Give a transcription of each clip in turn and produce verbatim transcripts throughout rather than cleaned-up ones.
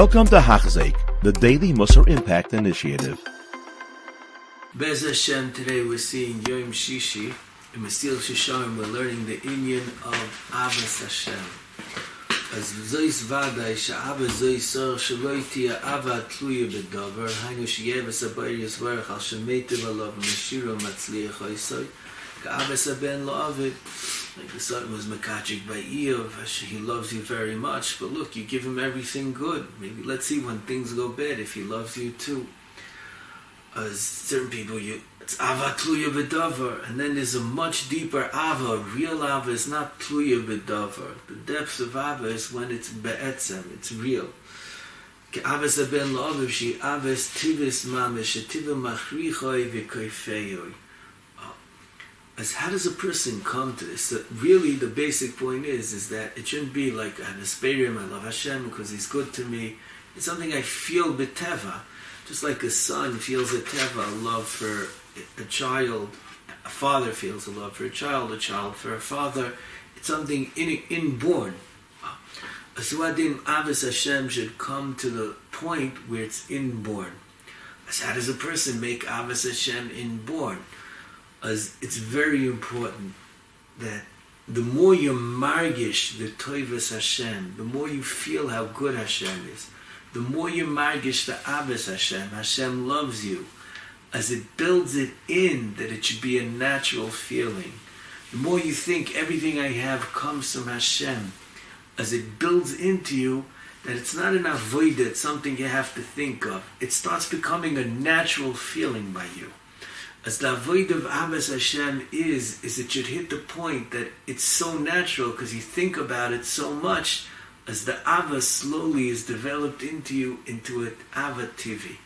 Welcome to Hachzek, the Daily Musar Impact Initiative. Bez Hashem, today we're seeing Yom Shishi. In Mesilas Yesharim, we're learning the inyan of Ahavas Hashem. As Zois Vaday, She'ava Zoisar, She'loi Tia Ava Tluya B'Dover, Hainu She'eva Sabayir Yisvarach, Al Shemetev Alav, Meshiro Matzliach Oisoi, Ka'avas Haben Lo'avid. Like the son was Makachik by Eov, he loves you very much, but look, you give him everything good. Maybe let's see when things go bad if he loves you too. As uh, certain people, you, it's Ava Tluya B'Dover, and then there's a much deeper Ava. Real Ava is not Tluya B'Dover. The depths of Ava is when it's Be'etzem, it's real. K'avas Haben Lo'aviv, she Avas Tivis Mamish, Tiva Machrichoi V'Koifeyoi. As how does a person come to this? So really, the basic point is is that it shouldn't be like I despair him, I love Hashem because He's good to me. It's something I feel b'teva, just like a son feels a teva, a love for a child. A father feels a love for a child, a child for a father. It's something in, inborn. Asuadim Avas Hashem should come to the point where it's inborn. As how does a person make Avas Hashem inborn? As it's very important that the more you margish the toivas Hashem, the more you feel how good Hashem is, the more you margish the avas Hashem, Hashem loves you, as it builds it in that it should be a natural feeling. The more you think everything I have comes from Hashem, as it builds into you that it's not an avodah, it's something you have to think of. It starts becoming a natural feeling by you. As the avoid of Avas Hashem is, is it should hit the point that it's so natural because you think about it so much as the Avas slowly is developed into you, into an Avativi.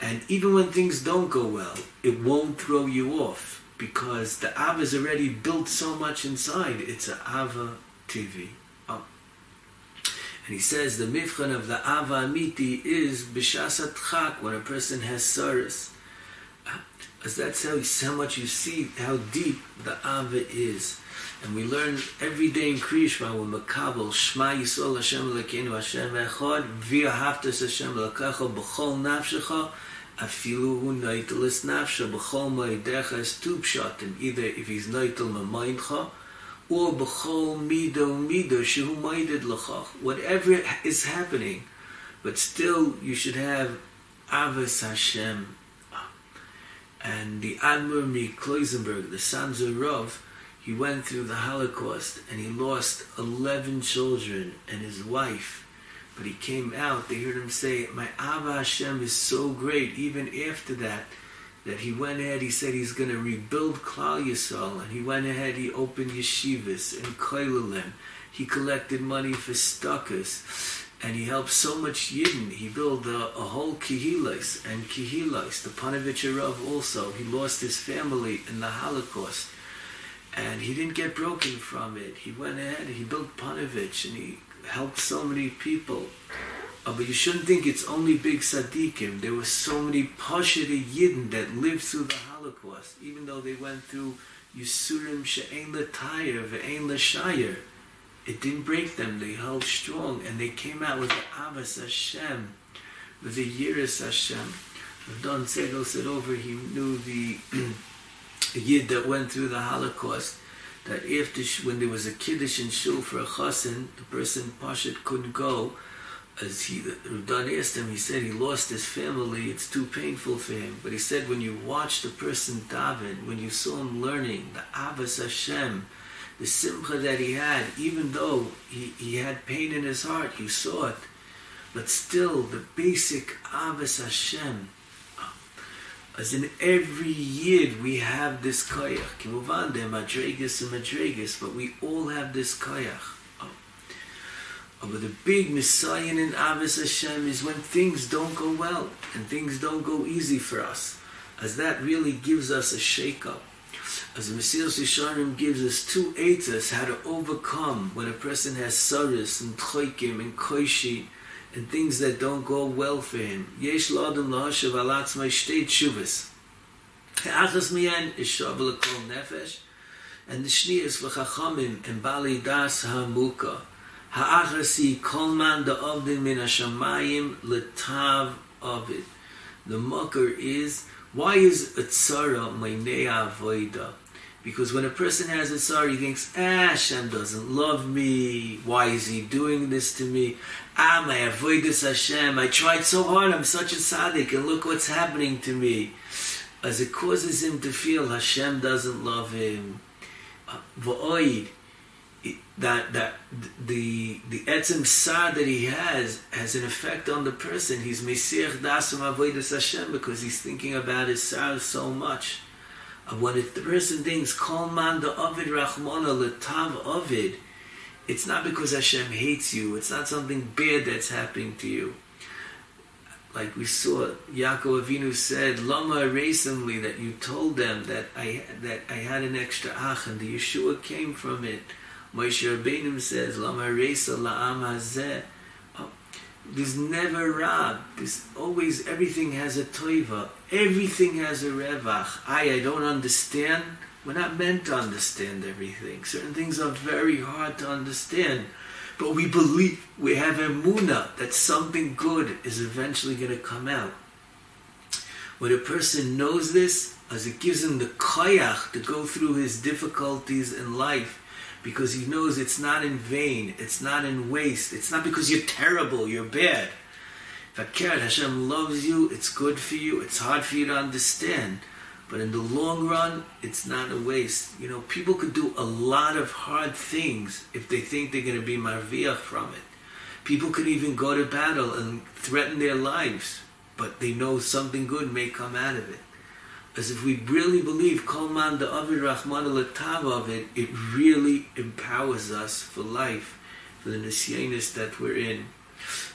And even when things don't go well, it won't throw you off because the Avas already built so much inside, it's an Avativi. And he says the mifchan of the Ava Amiti is B'shasat Chak, when a person has saris. As that's how, how much you see how deep the Ava is. And we learn every day in Krishma with Makabal, Shema Yisrael Hashem Elokeinu Hashem Echad, V'ahavtas Hashem Elokecha B'chol Nafshecha, Afilu Hu Noitel Es Nafsha B'chol Moedecha Es Tubshatim, either if he's Noitel Mamoincha, or B'chol Mido Mido Shehu Moeded L'chach. Whatever is happening, but still you should have Avas Hashem. And the Admor me Klausenberg, the Sanzer Rov, he went through the Holocaust and he lost eleven children and his wife. But he came out, they heard him say, my Ava Hashem is so great, even after that, that he went ahead, he said he's going to rebuild Klal Yisrael. And he went ahead, he opened yeshivas and koilalim. He collected money for stuckers. And he helped so much Yidden. He built a, a whole Kihilais and Kihilais. The Ponevezher Rav also. He lost his family in the Holocaust. And he didn't get broken from it. He went ahead and he built Ponevich and he helped so many people. Uh, but you shouldn't think it's only big Tzaddikim. There were so many Pashiri Yidden that lived through the Holocaust, even though they went through Yisurim She'ein L'Tayr Ve'ein L'Shayr. It didn't break them. They held strong, and they came out with the Avas Hashem, with the Yiras Hashem. Rav Don Segal said over, he knew the Yid that went through the Holocaust, that after when there was a Kiddush in Shul for a Chassan, the person Pashat couldn't go. As he, Rav Don asked him, he said he lost his family. It's too painful for him. But he said when you watched the person daven, when you saw him learning the Avas Hashem, the simcha that he had, even though he, he had pain in his heart, you saw it. But still, the basic Avas Hashem. As in every Yid, we have this koyach. Kimuvan, they're madregas and madregas, but we all have this koyach. Oh. Oh, but the big Messiah in Avas Hashem is when things don't go well, and things don't go easy for us. As that really gives us a shake-up. As the Mesilas Yesharim gives us two eitzos how to overcome when a person has saris and tchoikim and koishi and things that don't go well for him. Yesh l'adam lahashav al atzmai shtei tshuvas. Ha'achas mi'en is shavah l'kol nefesh, and the shni is v'chachamim and bali das ha'muka. Ha'achrasi kolman da'ovdin min hashamayim letav ovid. The mocker is, why is a tzara meinea avoida? Because when a person has a tzara, he thinks, ah, Hashem doesn't love me. Why is he doing this to me? Ah, my avoidus Hashem. I tried so hard. I'm such a tzaddik, and look what's happening to me. As it causes him to feel Hashem doesn't love him. V'oid, that that the the etzem sad that he has has an effect on the person. He's mesirch dasum avodas Hashem because he's thinking about his sad so much. When a person thinks kol man da ovid rachmana letav ovid, it's not because Hashem hates you. It's not something bad that's happening to you. Like we saw, Yaakov Avinu said, "Lama recently that you told them that I that I had an extra ach and the Yeshua came from it." Moshe Rabbeinu says, "Lama reisa la'am hazeh." Oh, there's never rab. There's always everything has a toiva. Everything has a revach. I I don't understand. We're not meant to understand everything. Certain things are very hard to understand. But we believe, we have emunah that something good is eventually going to come out. When a person knows this, as it gives him the koyach to go through his difficulties in life, because he knows it's not in vain, it's not in waste, it's not because you're terrible, you're bad. Fakir, Hashem loves you, it's good for you, it's hard for you to understand. But in the long run, it's not a waste. You know, people could do a lot of hard things if they think they're going to be marviach from it. People could even go to battle and threaten their lives, but they know something good may come out of it. As if we really believe, kol man da'avid rachman letav ovid, it really empowers us for life, for the nisyonos that we're in.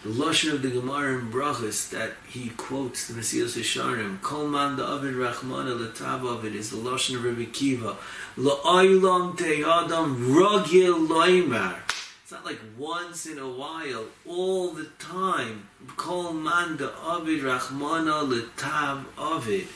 The Lashon of the Gemara in Brachos that he quotes, the Mesilas Yesharim, Kol man da'avid rachmana letav ovid is the Lashon of Rabbi Kiva. La'olam te'adam ragil lo'imar. It's not like once in a while, all the time. Kol man da'avid rachmana letav ovid.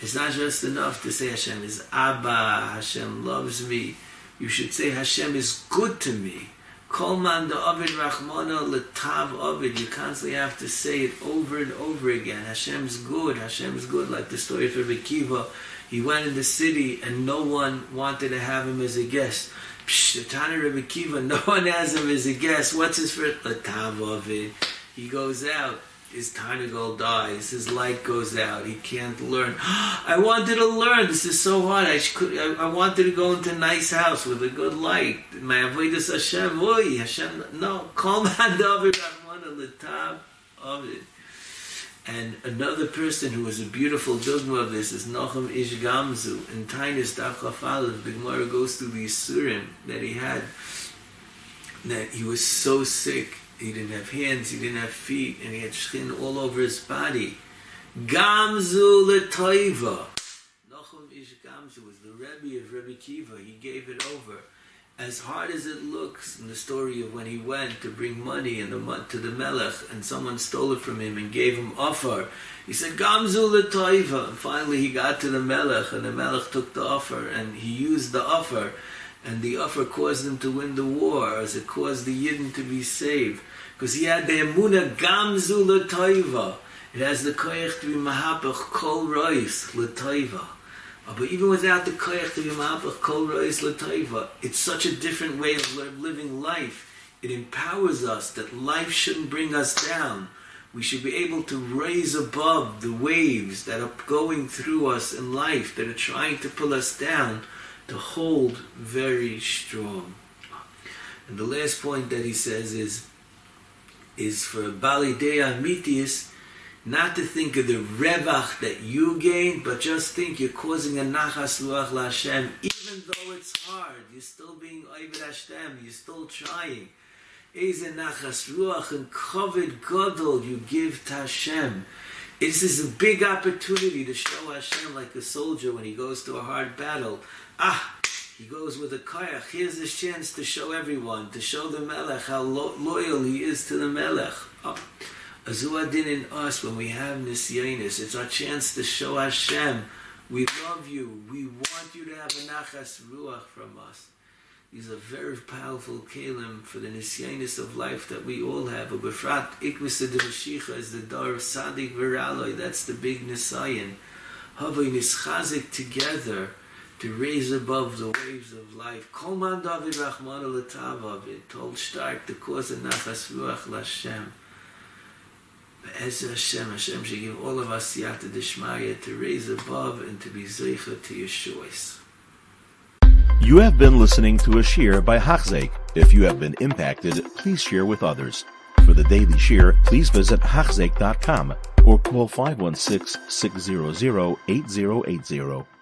It's not just enough to say Hashem is Abba, Hashem loves me. You should say Hashem is good to me. Kol man da'avid rachmana letav ovid. You constantly have to say it over and over again. Hashem's good, Hashem's good. Like the story of Rabbi Kiva, he went in the city and no one wanted to have him as a guest. Psh, the Tana Rabbi Kiva, no one has him as a guest. What's his first? Letav ovid. He goes out. His Tana Gold dies. His light goes out. He can't learn. I wanted to learn. This is so hard. I, could, I, I wanted to go into a nice house with a good light. My avodas Hashem. Oy, Hashem. No. Kol man da'avid rachmana letav ovid. And another person who was a beautiful dogma of this is Nachum Ish Gamzu. In Taanis Daf Chaf-Aleph, the Gemara goes through the Yisurim that he had. That he was so sick. He didn't have hands, he didn't have feet, and he had shin all over his body. Gamzu letoiva. Nachum Ish Gamzu was the Rebbe of Rebbe Kiva. He gave it over. As hard as it looks in the story of when he went to bring money in the, to the Melech, and someone stole it from him and gave him offer. He said, Gamzu letoiva. And finally he got to the Melech, and the Melech took the offer, and he used the offer. And the offer caused them to win the war, as it caused the Yidden to be saved. Because he had the Emunah Gamzu L'Toiva. It has the Koyach to be Mahapach Kol Rois L'Toiva. But even without the Koyach to be Mahapach Kol Rois L'Toiva, it's such a different way of living life. It empowers us that life shouldn't bring us down. We should be able to raise above the waves that are going through us in life, that are trying to pull us down, to hold very strong. And the last point that he says is, is for Balidea Mitius, not to think of the revach that you gain, but just think you're causing a nachas luach l'Hashem. Even though it's hard, you're still being oived Hashem, you're still trying. Eze nachas luach and covered godol you give to Hashem. This is a big opportunity to show Hashem like a soldier when he goes to a hard battle. Ah, he goes with a koyach. Here's his chance to show everyone, to show the Melech how lo- loyal he is to the Melech. Oh. Azu Adin in us, when we have nisyonos, it's our chance to show Hashem, we love you, we want you to have a nachas ruach from us. He's a very powerful kelim for the nisyanis of life that we all have. A befrat ikmisa de Mashiach is the dar sadik viraloi. That's the big nisyan. Havoi nischazik together to raise above the waves of life. Kol man david rachmana l'tavav. It told stark the cause of nafas ruach l'Hashem. Be'ez Hashem, Hashem should give all of us siyata d'shmaya to raise above and to be zeicha to Yeshuas. You have been listening to a shir by Hachzek. If you have been impacted, please share with others. For the daily shir, please visit hachzek dot com or call five one six, six hundred, eight thousand eighty.